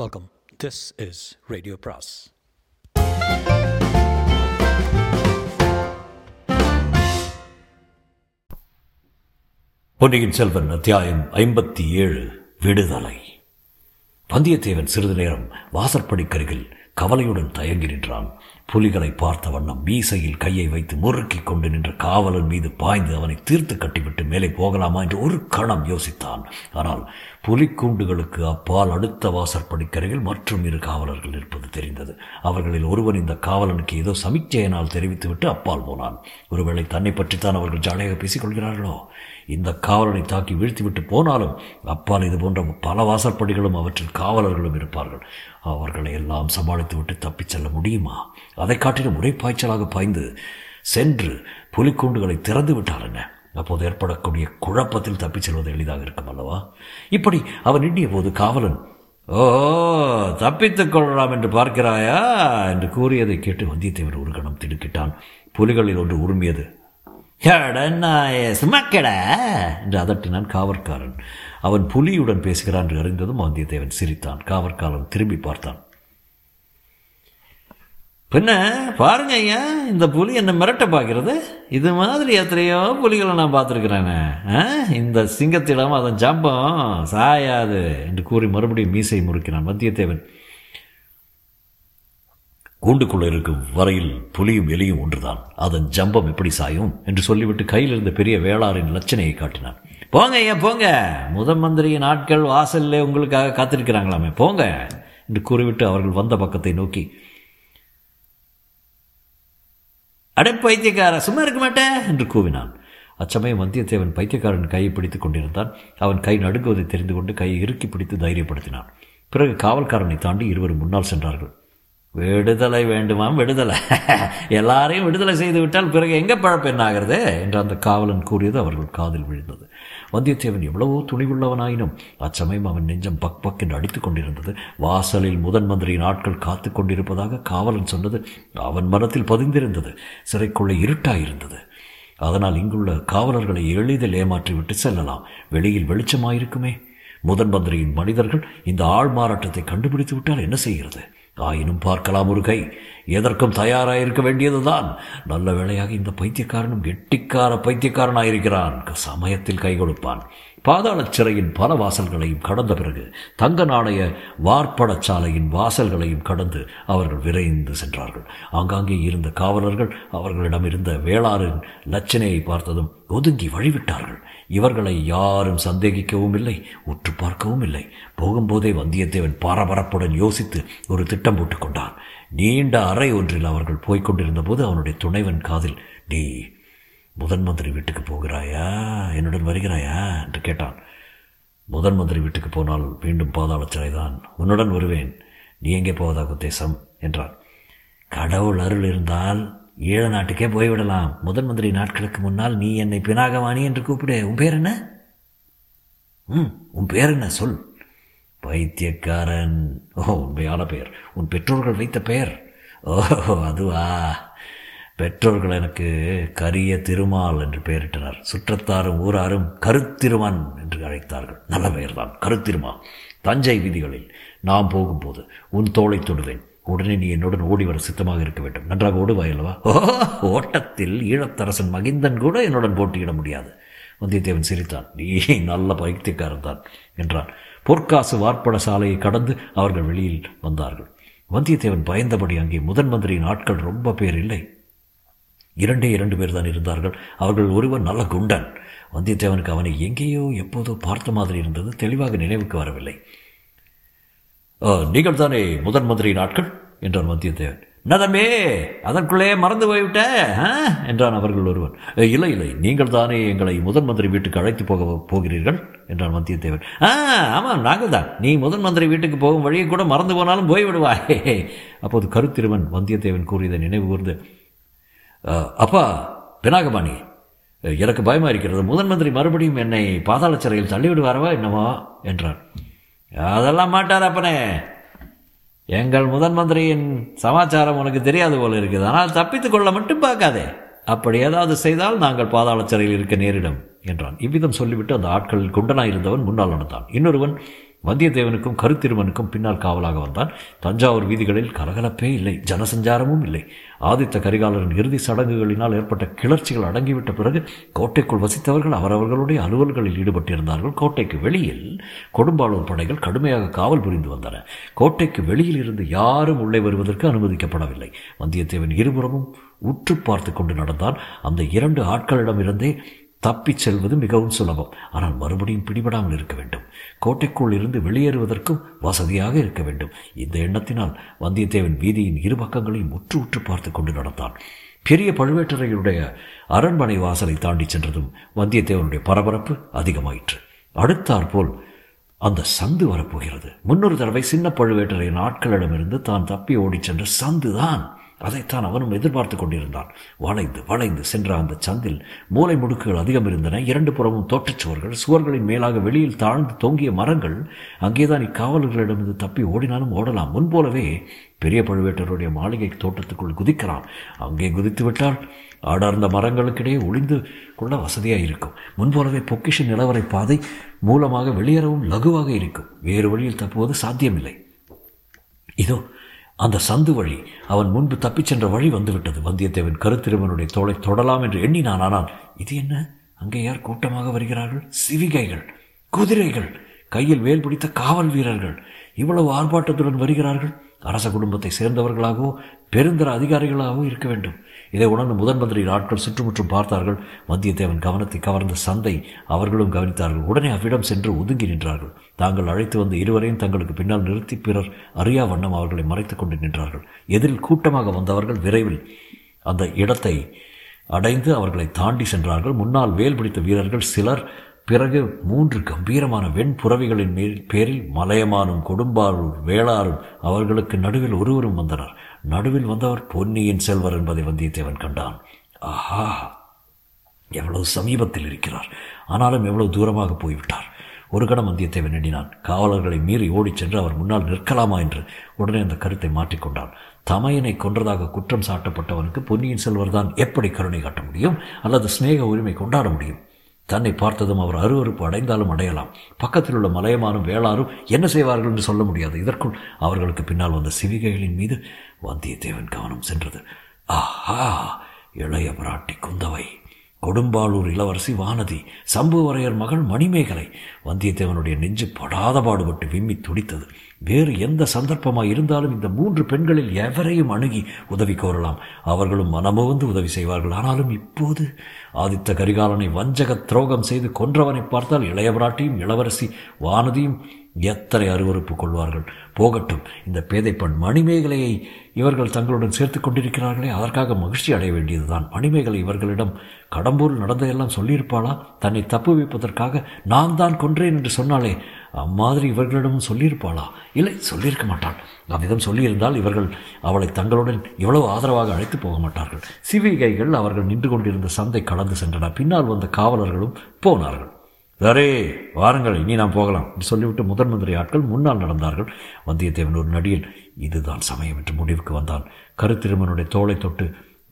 Welcome. This is radio bros. பொன்னியின் செல்வன் அத்தியாயம் 57 விடுதலை. வந்தியத்தேவன் சிறிது நேரம் வாசற்படிக்கருகில் கவலையுடன் தயங்கி நின்றான். புலிகளை பார்த்த வண்ணம் மீசையில் கையை வைத்து முறுக்கிக் கொண்டு நின்ற காவலன் மீது பாய்ந்து அவனை தீர்த்து கட்டிவிட்டு மேலே போகலாமா என்று ஒரு கணம் யோசித்தான். ஆனால் புலிக்கூண்டுகளுக்கு அப்பால் அடுத்த வாசற்படிக்கரையில் மற்றும் இரு காவலர்கள் இருப்பது தெரிந்தது. அவர்களில் ஒருவன் இந்த காவலனுக்கு ஏதோ சமிச்சையினால் தெரிவித்துவிட்டு அப்பால் போனான். ஒருவேளை தன்னை பற்றித்தான் அவர்கள் ஜாலியாக பேசிக்கொள்கிறார்களோ? இந்த காவலனை தாக்கி வீழ்த்திவிட்டு போனாலும் அப்பால் இது போன்ற பல வாசற்படிகளும் அவற்றில் காவலர்களும் இருப்பார்கள். அவர்களை எல்லாம் சமாளித்து விட்டு தப்பிச் செல்ல முடியுமா? அதை காட்டிலும் உரைப்பாய்ச்சலாக பாய்ந்து சென்று புலிக்கூண்டுகளை திறந்து விட்டார் என்ன? அப்போது ஏற்படக்கூடிய குழப்பத்தில் தப்பிச் செல்வது எளிதாக இருக்கும் அல்லவா? இப்படி அவன் எண்ணிய போது காவலன், "ஓ, தப்பித்துக் கொள்ளலாம் என்று பார்க்கிறாயா?" என்று கூறியதை கேட்டு வந்தியத்தேவன் ஒரு கணம் திடுக்கிட்டான். புலிகளில் ஒன்று உரிமையது, "சுமக்கட" என்று அதட்டினான் காவற்காரன். அவன் புலியுடன் பேசுகிறான் என்று அறிந்ததும் வந்தியத்தேவன் சிரித்தான். காவற்காரன் திரும்பி பார்த்தான். "பின்ன பாருங்க ஐயா, இந்த புலி என்னை மிரட்ட பார்க்கிறது. இது மாதிரி எத்தனையோ புலிகளை நான் பார்த்துருக்கிறேனே. இந்த சிங்கத்திடம் அதன் ஜம்பம் சாயாது" என்று கூறி மறுபடியும் மீசை முறுக்கினான் வந்தியத்தேவன். கூண்டுக்குள்ளே இருக்கும் வரையில் புலியும் எலியும் ஒன்றுதான், அதன் ஜம்பம் எப்படி சாயும் என்று சொல்லிவிட்டு கையில் இருந்த பெரிய வேளாரின் லட்சணையை காட்டினான். "போங்க ஐயா போங்க, முதன் மந்திரியின் ஆட்கள் வாசல்ல உங்களுக்காக காத்திருக்கிறாங்களாமே, போங்க" என்று கூறிவிட்டு அவர்கள் வந்த பக்கத்தை நோக்கி, "அடை பைத்தியக்கார, சும்மா இருக்க மாட்டேன்" என்று கூவினான். அச்சமயம் வந்தியத்தேவன் பைத்தியக்காரன் கையை பிடித்துக் கொண்டிருந்தான். அவன் கை நடுங்குவதை தெரிந்து கொண்டு கையை இறுக்கி பிடித்து தைரியப்படுத்தினான். பிறகு காவல்காரனை தாண்டி இருவரும் முன்னால் சென்றார்கள். "விடுதலை வேண்டுமாம், விடுதலை, எல்லாரையும் விடுதலை செய்து விட்டால் பிறகு எங்கே பழப்ப என்ன ஆகிறது?" என்று அந்த காவலன் கூறியது அவர்கள் காதில் விழுந்தது. வந்தியத்தேவன் எவ்வளவோ துணிவுள்ளவனாயினும் அச்சமயம் அவன் நெஞ்சம் பக் பக் என்று அடித்துக் கொண்டிருந்தது. வாசலில் முதன் மந்திரியின் ஆட்கள் காத்து கொண்டிருப்பதாக காவலன் சொன்னது அவன் மனத்தில் பதிந்திருந்தது. சிறைக்குள்ளே இருட்டாயிருந்தது. அதனால் இங்குள்ள காவலர்களை எளிதில் ஏமாற்றிவிட்டு செல்லலாம். வெளியில் வெளிச்சமாயிருக்குமே. முதன் மந்திரியின் மனிதர்கள் இந்த ஆள் மாறாட்டத்தை கண்டுபிடித்து விட்டால் என்ன செய்கிறது? ஆயினும் பார்க்கலாம் ஒரு கை. எதற்கும் தயாராயிருக்க வேண்டியதுதான். நல்ல வேளையாக இந்த பைத்தியக்காரனும் கெட்டிக்கார பைத்தியக்காரனாயிருக்கிறான். சமயத்தில் கை கொடுப்பான். பாதாள சிறையின் பல வாசல்களையும் கடந்த பிறகு தங்க நாணய வார்ப்படச்சாலையின் வாசல்களையும் கடந்து அவர்கள் விரைந்து சென்றார்கள். ஆங்காங்கே இருந்த காவலர்கள் அவர்களிடம் இருந்த வேளாரின் லட்சணையை பார்த்ததும் ஒதுங்கி வழிவிட்டார்கள். இவர்களை யாரும் சந்தேகிக்கவும் இல்லை, உற்று பார்க்கவும் இல்லை. போகும்போதே வந்தியத்தேவன் பரபரப்புடன் யோசித்து ஒரு திட்டம் போட்டுக் கொண்டான். நீண்ட அறை ஒன்றில் அவர்கள் போய்கொண்டிருந்த போது அவனுடைய துணைவன் காதில், "நீ முதன் மந்திரி வீட்டுக்கு போகிறாயா, என்னுடன் வருகிறாயா?" என்று கேட்டான். "முதன் மந்திரி வீட்டுக்கு போனால் மீண்டும் பாதாள சிறைதான், உன்னுடன் வருவேன். நீ எங்கே போவதாக உத்தேசம்?" என்றான். "கடவுள் அருள் இருந்தால் ஈழ நாட்டுக்கே போய்விடலாம். முதன் மந்திரி நாட்களுக்கு முன்னால் நீ என்னை பினாகவாணி என்று கூப்பிடு. உன் பேர் என்ன? உன் பேர் என்ன சொல்." "பைத்தியக்காரன்." "ஓ, உண்மையான பெயர்? உன் பெற்றோர்கள் வைத்த பெயர்?" "ஓ, அதுவா? பெற்றோர்கள் எனக்கு கரிய திருமால் என்று பெயரிட்டனர். சுற்றத்தாரும் ஊராரும் கருத்திருமான் என்று அழைத்தார்கள். நல்ல பெயர்தான், கருத்திருமான். தஞ்சை வீதிகளில் நாம் போகும்போது உன் தோளை தொடுவேன். உடனே நீ என்னுடன் ஓடிவர சித்தமாக இருக்க வேண்டும். நன்றாக ஓடுவாய் அல்லவா?" "ஓ, ஓட்டத்தில் ஈழத்தரசன் மகிந்தன் கூட என்னுடன் போட்டியிட முடியாது." வந்தியத்தேவன் சிரித்தான். "நீ நல்ல பைத்தியக்காரன் தான்" என்றான். பொற்காசு வார்ப்பட சாலையை கடந்து அவர்கள் வெளியில் வந்தார்கள். வந்தியத்தேவன் பயந்தபடி அங்கே முதன் மந்திரியின் ஆட்கள் ரொம்ப பேர் இல்லை. 2 பேர் தான் இருந்தார்கள். அவர்கள் ஒருவன் நல்ல குண்டன். வந்தியத்தேவனுக்கு அவனை எங்கேயோ எப்போதோ பார்த்த மாதிரி இருந்தது. தெளிவாக நினைவுக்கு வரவில்லை. "நீங்கள் தானே முதன் மந்திரியின் ஆட்கள்?" என்றான் வந்தியத்தேவன். "நதமே, அதற்குள்ளே மறந்து போய்விட்ட" என்றான் அவர்கள் ஒருவன். "இல்லை இல்லை, நீங்கள் தானே எங்களை முதன் மந்திரி வீட்டுக்கு அழைத்து போகிறீர்கள்" என்றான் வந்தியத்தேவன். "ஆமாம், நாங்கள் தான். நீ முதன் மந்திரி வீட்டுக்கு போகும் வழியை கூட மறந்து போனாலும் போய்விடுவாய்." அப்போது கருத்திருவன் வந்தியத்தேவன் கூறியதை நினைவு கூர்ந்து, "அப்பா பினாகபாணி, எனக்கு பயமா இருக்கிறது. முதன் மந்திரி மறுபடியும் என்னை பாதாள சிறையில் தள்ளிவிடுவாரவா என்னவா?" என்றான். "அதெல்லாம் மாட்டார் அப்பனே. எங்கள் முதன் மந்திரியின் சமாச்சாரம் உனக்கு தெரியாது போல இருக்குது. ஆனால் தப்பித்துக் கொள்ள மட்டும் பார்க்காதே. அப்படி ஏதாவது செய்தால் நாங்கள் பாதாள சிறையில் இருக்க நேரிடும்" என்றான். இவ்விதம் சொல்லிவிட்டு அந்த ஆட்கள் குண்டனாயிருந்தவன் முன்னால் நடந்தான். இன்னொருவன் வந்தியத்தேவனுக்கும் கருத்திருமனுக்கும் பின்னால் காவலாக வந்தான். தஞ்சாவூர் வீதிகளில் கலகலப்பே இல்லை, ஜனசஞ்சாரமும் இல்லை. ஆதித்த கரிகாலரின் இறுதி சடங்குகளினால் ஏற்பட்ட கிளர்ச்சிகள் அடங்கிவிட்ட பிறகு கோட்டைக்குள் வசித்தவர்கள் அவரவர்களுடைய அலுவல்களில் ஈடுபட்டிருந்தார்கள். கோட்டைக்கு வெளியில் கொடும்பாளூர் படைகள் கடுமையாக காவல் புரிந்து வந்தன. கோட்டைக்கு வெளியில் இருந்து யாரும் உள்ளே வருவதற்கு அனுமதிக்கப்படவில்லை. வந்தியத்தேவன் இருபுறமும் உற்று பார்த்து கொண்டு நடந்தான். அந்த இரண்டு ஆட்களிடமிருந்தே தப்பிச் செல்வது மிகவும் சுலபம். ஆனால் மறுபடியும் பிடிபடாமல் இருக்க வேண்டும். கோட்டைக்குள் இருந்து வெளியேறுவதற்கும் வசதியாக இருக்க வேண்டும். இந்த எண்ணத்தினால் வந்தியத்தேவன் வீதியின் இரு பக்கங்களையும் உற்று உற்று பார்த்து கொண்டு நடந்தான். பெரிய பழுவேட்டரையருடைய அரண்மனை வாசலை தாண்டி சென்றதும் வந்தியத்தேவனுடைய பரபரப்பு அதிகமாயிற்று. அடுத்தாற்போல் அந்த சந்து வரப்போகிறது. முன்னொரு தடவை சின்ன பழுவேட்டரையின் ஆட்களிடமிருந்து தான் தப்பி ஓடி சென்ற சந்து தான். அதைத்தான் அவனும் எதிர்பார்த்து கொண்டிருந்தான். வளைந்து வளைந்து சென்ற அந்த சந்தில் மூலை முடுக்குகள் அதிகம் இருந்தன. இரண்டு புறமும் தோற்றச்சுவர்கள், சுவர்களின் மேலாக வெளியில் தாழ்ந்து தொங்கிய மரங்கள். அங்கேதான் இக்காவலர்களிடமிருந்து தப்பி ஓடினாலும் ஓடலாம். முன்போலவே பெரிய பழுவேட்டருடைய மாளிகை தோட்டத்துக்குள் குதிக்கலாம். அங்கே குதித்து விட்டால் அடர்ந்த மரங்களுக்கிடையே ஒளிந்து கொள்ள வசதியாக இருக்கும். முன்போலவே பொக்கிஷ நிலவரை பாதை மூலமாக வெளியேறவும் லகுவாக இருக்கும். வேறு வழியில் தப்புவது சாத்தியமில்லை. இதோ அந்த சந்து வழி, அவன் முன்பு தப்பிச் சென்ற வழி வந்துவிட்டது. வந்தியத்தேவன் கருத்திருமனுடைய தோலை தொடலாம் என்று எண்ணினான். ஆனால் இது என்ன, அங்கே யார் கூட்டமாக வருகிறார்கள்? சிவிகைகள், குதிரைகள், கையில் வேல் பிடித்த காவல் வீரர்கள் இவ்வளவு ஆர்ப்பாட்டத்துடன் வருகிறார்கள். அரச குடும்பத்தை சேர்ந்தவர்களாகவோ பெருந்தர அதிகாரிகளாகவோ இருக்க வேண்டும். இதை உணர்ந்து முதன் மந்திரியின் ஆட்கள் சுற்றுமுற்றும் பார்த்தார்கள். வந்தியத்தேவன் கவனத்தை கவர்ந்த சந்தை அவர்களும் கவனித்தார்கள். உடனே அவ்விடம் சென்று ஒதுங்கி நின்றார்கள். தாங்கள் அழைத்து வந்த இருவரையும் தங்களுக்கு பின்னால் நிறுத்தி பிறர் அறியா வண்ணம் அவர்களை மறைத்துக் கொண்டு நின்றார்கள். எதிரில் கூட்டமாக வந்தவர்கள் விரைவில் அந்த இடத்தை அடைந்து அவர்களை தாண்டி சென்றார்கள். முன்னால் வேல் பிடித்த வீரர்கள் சிலர், பிறகு மூன்று கம்பீரமான வெண்புறவிகளின் பேரில் மலையமானும் கொடும்பாளூர் வேளாரும் அவர்களுக்கு நடுவில் ஒருவரும் வந்தனர். நடுவில் வந்தவர் பொன்னியின் செல்வர் என்பதை வந்தியத்தேவன் கண்டான். ஆஹா, எவ்வளவு சமீபத்தில் இருக்கிறார், ஆனாலும் எவ்வளவு தூரமாக போய்விட்டார். ஒரு கணம் வந்தியத்தேவன் எண்ணினான், காவலர்களை மீறி ஓடிச் சென்று அவர் முன்னால் நிற்கலாமா என்று. உடனே அந்த கருத்தை மாற்றிக்கொண்டான். தமையனை கொன்றதாக குற்றம் சாட்டப்பட்டவனுக்கு பொன்னியின் செல்வர் தான் எப்படி கருணை காட்ட முடியும் அல்லது ஸ்நேக உரிமை கொண்டாட முடியும்? தன்னை பார்த்ததும் அவர் அருவறுப்பு அடைந்தாலும் அடையலாம். பக்கத்தில் உள்ள மலையமானும் வேளாரும் என்ன செய்வார்கள் என்று சொல்ல முடியாது. இதற்குள் அவர்களுக்கு பின்னால் வந்த சிவிகைகளின் மீது வந்தியத்தேவன் கவனம் சென்றது. ஆஹா, இளைய பிராட்டி குந்தவை, கொடும்பாளூர் இளவரசி வானதி, சம்புவரையர் மகள் மணிமேகலை. வந்தியத்தேவனுடைய நெஞ்சு படாத பாடுபட்டு விம்மி துடித்தது. வேறு எந்த சந்தர்ப்பமாய் இருந்தாலும் இந்த மூன்று பெண்களில் எவரையும் அணுகி உதவி கோரலாம். அவர்களும் மனமுவந்து உதவி செய்வார்கள். ஆனாலும் இப்போது ஆதித்த கரிகாலனை வஞ்சக துரோகம் செய்து கொன்றவனை பார்த்தால் இளைய பிராட்டியும் இளவரசி வானதியும் எத்தனை அருவறுப்பு கொள்வார்கள். போகட்டும், இந்த பேதைப்பெண் மணிமேகலையை இவர்கள் தங்களுடன் சேர்த்து கொண்டிருக்கிறார்களே, அதற்காக மகிழ்ச்சி அடைய வேண்டியதுதான். மணிமேகலை இவர்களிடம் கடம்பூரில் நடந்ததெல்லாம் சொல்லியிருப்பாளா? தன்னை தப்பு வைப்பதற்காக நான் தான் கொன்றேன் என்று சொன்னாலே அம்மாதிரி இவர்களிடமும் சொல்லியிருப்பாளா? இல்லை, சொல்லியிருக்க மாட்டாள். அவ்விதம் சொல்லியிருந்தால் இவர்கள் அவளை தங்களுடன் இவ்வளவு ஆதரவாக அழைத்து போக மாட்டார்கள். சிவிகைகள் அவர்கள் நின்று கொண்டிருந்த சந்தை கடந்து சென்றனர். பின்னால் வந்த காவலர்களும் போனார்கள். சரே வாருங்கள், இனி நாம் போகலாம் என்று சொல்லிவிட்டு முதன் மந்திரி ஆட்கள் முன்னால் நடந்தார்கள். வந்தியத்தேவன் ஒரு நடியில் இதுதான் சமயம் என்று முடிவுக்கு வந்தான். கருத்திருமனுடைய தோலை தொட்டு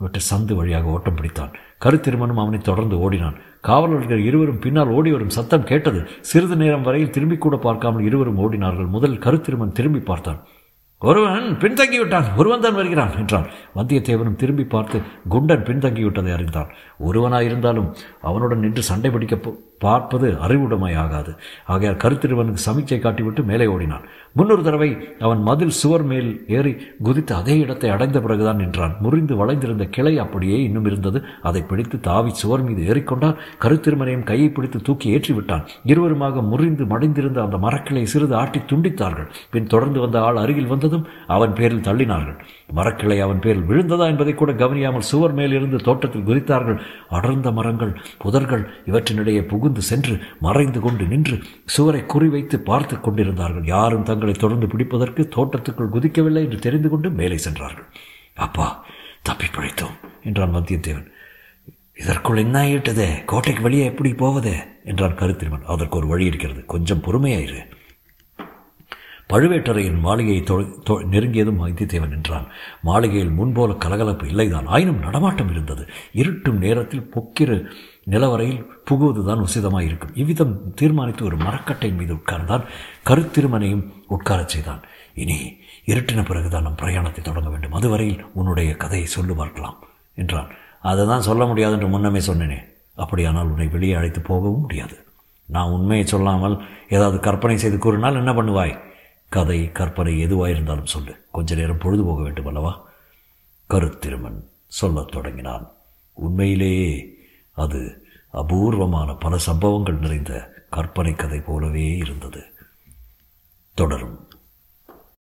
விட்டு சந்து வழியாக ஓட்டம் பிடித்தான். கருத்திருமனும் அவனை தொடர்ந்து ஓடினான். காவலர்கள் இருவரும் பின்னால் ஓடி வரும் சத்தம் கேட்டது. சிறிது நேரம் வரையில் திரும்பி கூட பார்க்காமல் இருவரும் ஓடினார்கள். முதலில் கருத்திருமன் திரும்பி பார்த்தான். ஒருவன் பின்தங்கிவிட்டான், ஒருவன் தான் வருகிறான் என்றான். வந்தியத்தேவனும் திரும்பி பார்த்து குண்டன் பின்தங்கிவிட்டதை அறிந்தான். ஒருவனாயிருந்தாலும் அவனுடன் நின்று சண்டை பிடிக்க பார்ப்பது அறிவுடைமையாகாது. ஆகையால் கருத்திருவனுக்கு சமிச்சை காட்டிவிட்டு மேலே ஓடினான். முன்னொரு தடவை அவன் மதில் சுவர் மேல் ஏறி குதித்து அதே இடத்தை அடைந்த பிறகுதான் நின்றான். முறிந்து வளைந்திருந்த கிளை அப்படியே இன்னும் இருந்தது. அதை பிடித்து தாவி சுவர் மீது ஏறிக்கொண்டான். கருத்திருமனையும் கையை பிடித்து தூக்கி ஏற்றிவிட்டான். இருவருமாக முறிந்து மடிந்திருந்த அந்த மரக்கிளை சிறிது ஆட்டி துண்டித்தார்கள். பின் தொடர்ந்து வந்த ஆள் அருகில் வந்து அவன் பேரில் தள்ளினார்கள். மரக்கிளை அவன் பேரில் விழுந்ததா என்பதை கூட கவனியாமல் சுவர் மேலிருந்து தோட்டத்தில் குதித்தார்கள். அடர்ந்த மரங்கள், புதர்கள் இவற்றினிடையே புகுந்து சென்று மறைந்து கொண்டு நின்று சுவரை குறிவைத்து பார்த்து கொண்டிருந்தார்கள். யாரும் தங்களை தொடர்ந்து பிடிப்பதற்கு தோட்டத்துக்குள் குதிக்கவில்லை என்று தெரிந்து கொண்டு மேலே சென்றார்கள். அப்பா, தப்பி பிழைத்தோம் என்றான் வந்தியத்தேவன். இதற்குள் என்ன ஆயிட்டது? கோட்டைக்கு வெளியே எப்படி போவது என்றான் கருத்திருமன். அதற்கு ஒரு வழி இருக்கிறது, கொஞ்சம் பொறுமையாயிரு. பழுவேட்டரையின் மாளிகையை நெருங்கியதும் வந்தியத்தேவன் நின்றான். மாளிகையில் முன்போல கலகலப்பு இல்லைதான், ஆயினும் நடமாட்டம் இருந்தது. இருட்டும் நேரத்தில் பொக்கிரு நிலவரையில் புகுவதுதான் உசிதமாயிருக்கும். இவ்விதம் தீர்மானித்து ஒரு மரக்கட்டை மீது உட்கார்ந்தான். கருத்திருமனையும் உட்காரச் செய்தான். இனி இருட்டின பிறகுதான் நம் பிரயாணத்தை தொடங்க வேண்டும். அதுவரையில் உன்னுடைய கதையை சொல்லு பார்க்கலாம் என்றான். அதை தான் சொல்ல முடியாது என்று முன்னமே சொன்னேனே. அப்படியானால் உன்னை வெளியே அழைத்து போகவும் முடியாது. நான் உண்மையை சொல்லாமல் ஏதாவது கற்பனை செய்து கூறினால் என்ன பண்ணுவாய்? கதை கற்பனை எதுவாயிருந்தாலும் சொல்லு. கொஞ்ச நேரம் பொழுது போக வேண்டும் அல்லவா? கருத்திருமன் சொல்லத் தொடங்கினான். உண்மையிலேயே அது அபூர்வமான பல சம்பவங்கள் நிறைந்த கற்பனை கதை போலவே இருந்தது. தொடரும்.